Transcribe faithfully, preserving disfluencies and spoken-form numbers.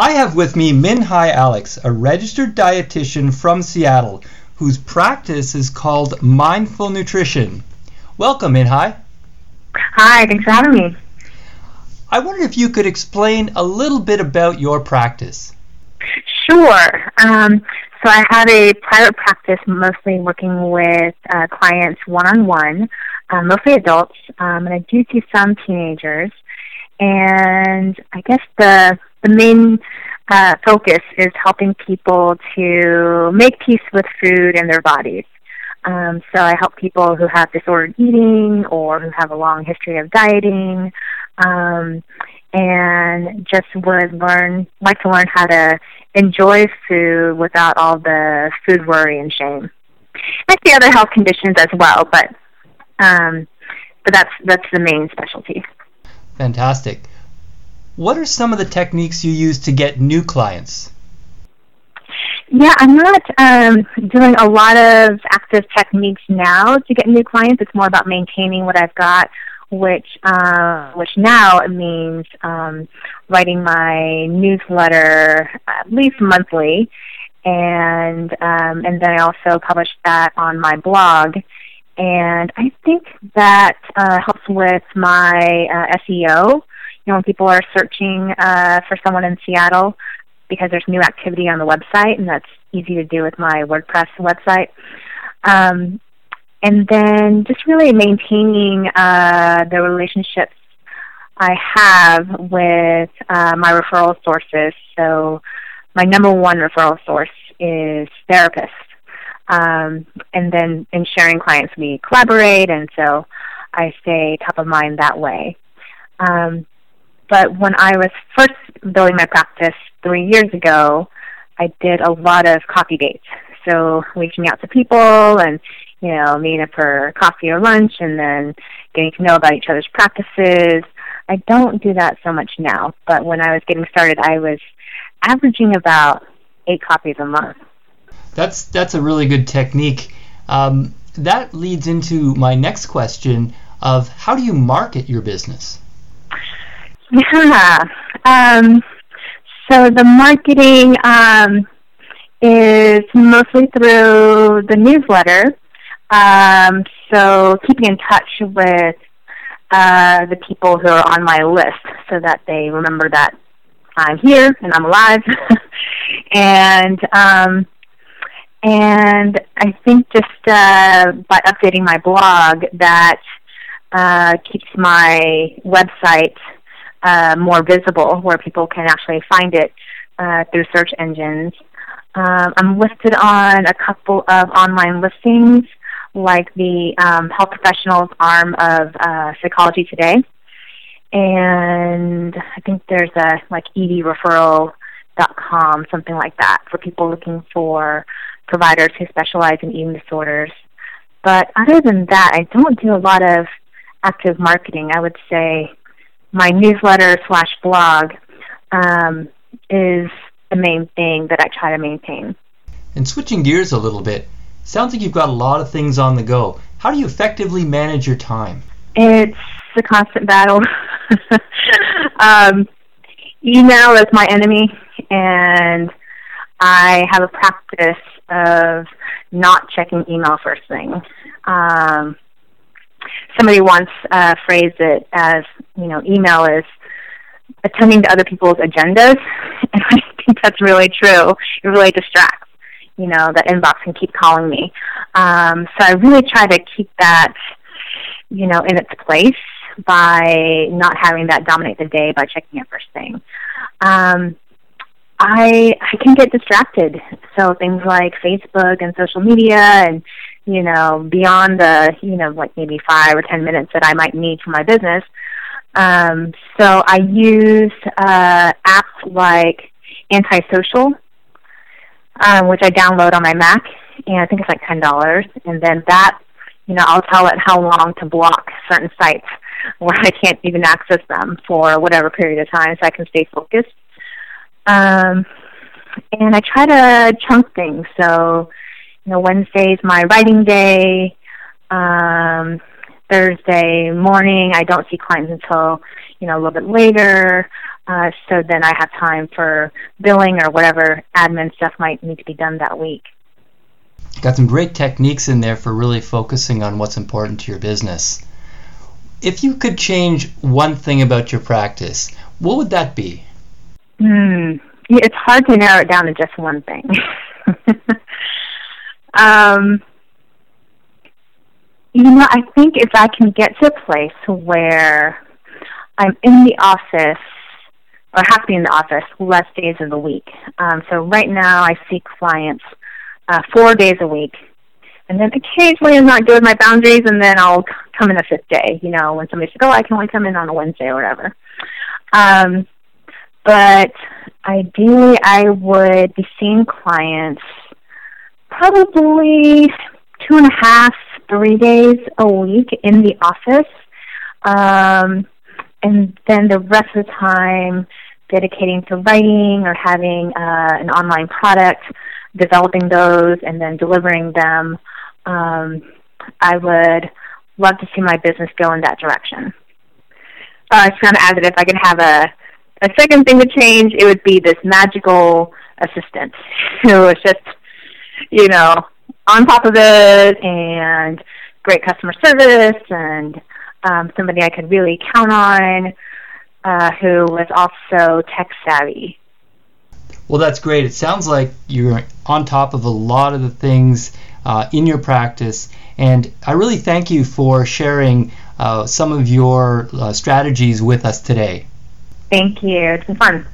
I have with me Minhai Alex, a registered dietitian from Seattle, whose practice is called Mindful Nutrition. Welcome, Minhai. Hi, thanks for having me. I wondered if you could explain a little bit about your practice. Sure. Um, so I have a private practice, mostly working with uh, clients one-on-one, um, mostly adults, um, and I do see some teenagers. And I guess the the main uh, focus is helping people to make peace with food and their bodies. Um, so I help people who have disordered eating or who have a long history of dieting, um, and just would learn, like to learn how to enjoy food without all the food worry and shame. And the other health conditions as well, but um, but that's that's the main specialty. Fantastic. What are some of the techniques you use to get new clients? Yeah, I'm not um, doing a lot of active techniques now to get new clients. It's more about maintaining what I've got, which uh, which now means um, writing my newsletter at least monthly, and um, and then I also publish that on my blog. And I think that uh, helps with my uh, S E O. You know, when people are searching uh, for someone in Seattle, because there's new activity on the website, and that's easy to do with my WordPress website. Um, and then just really maintaining uh, the relationships I have with uh, my referral sources. So my number one referral source is therapists. Um, and then in sharing clients, we collaborate, and so I stay top of mind that way. Um, But when I was first building my practice three years ago, I did a lot of coffee dates. So reaching out to people and, you know, meeting up for coffee or lunch and then getting to know about each other's practices. I don't do that so much now, but when I was getting started, I was averaging about eight coffees a month. That's that's a really good technique. Um, that leads into my next question of how do you market your business? Yeah. Um, so the marketing um, is mostly through the newsletter. Um, so keeping in touch with uh, the people who are on my list so that they remember that I'm here and I'm alive. and um, and I think just uh, by updating my blog, that uh, keeps my website Uh, more visible, where people can actually find it uh, through search engines. Um, I'm listed on a couple of online listings, like the um, health professionals arm of uh, Psychology Today, and I think there's a like e d referral dot com, something like that, for people looking for providers who specialize in eating disorders. But other than that, I don't do a lot of active marketing. I would say my newsletter slash blog um, is the main thing that I try to maintain. And switching gears a little bit, sounds like you've got a lot of things on the go. How do you effectively manage your time? It's a constant battle. um, email is my enemy, and I have a practice of not checking email first thing. Um, Somebody once uh, phrased it as, you know, email is attending to other people's agendas, and I think that's really true. It really distracts, you know, that inbox can keep calling me. Um, so I really try to keep that, you know, in its place by not having that dominate the day by checking it first thing. Um, I I can get distracted, so things like Facebook and social media and, you know, beyond the, you know, like maybe five or ten minutes that I might need for my business. Um, so I use uh, apps like Antisocial, um, which I download on my Mac, and I think it's like ten dollars. And then that, you know, I'll tell it how long to block certain sites where I can't even access them for whatever period of time so I can stay focused. Um, and I try to chunk things, so you know, Wednesday's my writing day. Um, Thursday morning, I don't see clients until you know, a little bit later, uh, so then I have time for billing or whatever admin stuff might need to be done that week. Got some great techniques in there for really focusing on what's important to your business. If you could change one thing about your practice, what would that be? Hmm. It's hard to narrow it down to just one thing. um, you know, I think if I can get to a place where I'm in the office, or have to be in the office, less days of the week. Um, so right now I see clients uh, four days a week. And then occasionally I'm not good with my boundaries, and then I'll come in a fifth day, you know, when somebody says, oh, I can only come in on a Wednesday or whatever. Um, but ideally I would be seeing clients probably two and a half, three days a week in the office, um, and then the rest of the time dedicating to writing or having uh, an online product, developing those, and then delivering them. Um, I would love to see my business go in that direction. Uh, it's kind of as if I could have a, a second thing to change, it would be this magical assistant who is just, you know, on top of it and great customer service and um, somebody I could really count on uh, who was also tech savvy. Well, that's great. It sounds like you're on top of a lot of the things uh, in your practice, and I really thank you for sharing uh, some of your uh, strategies with us today. Thank you. It's been fun.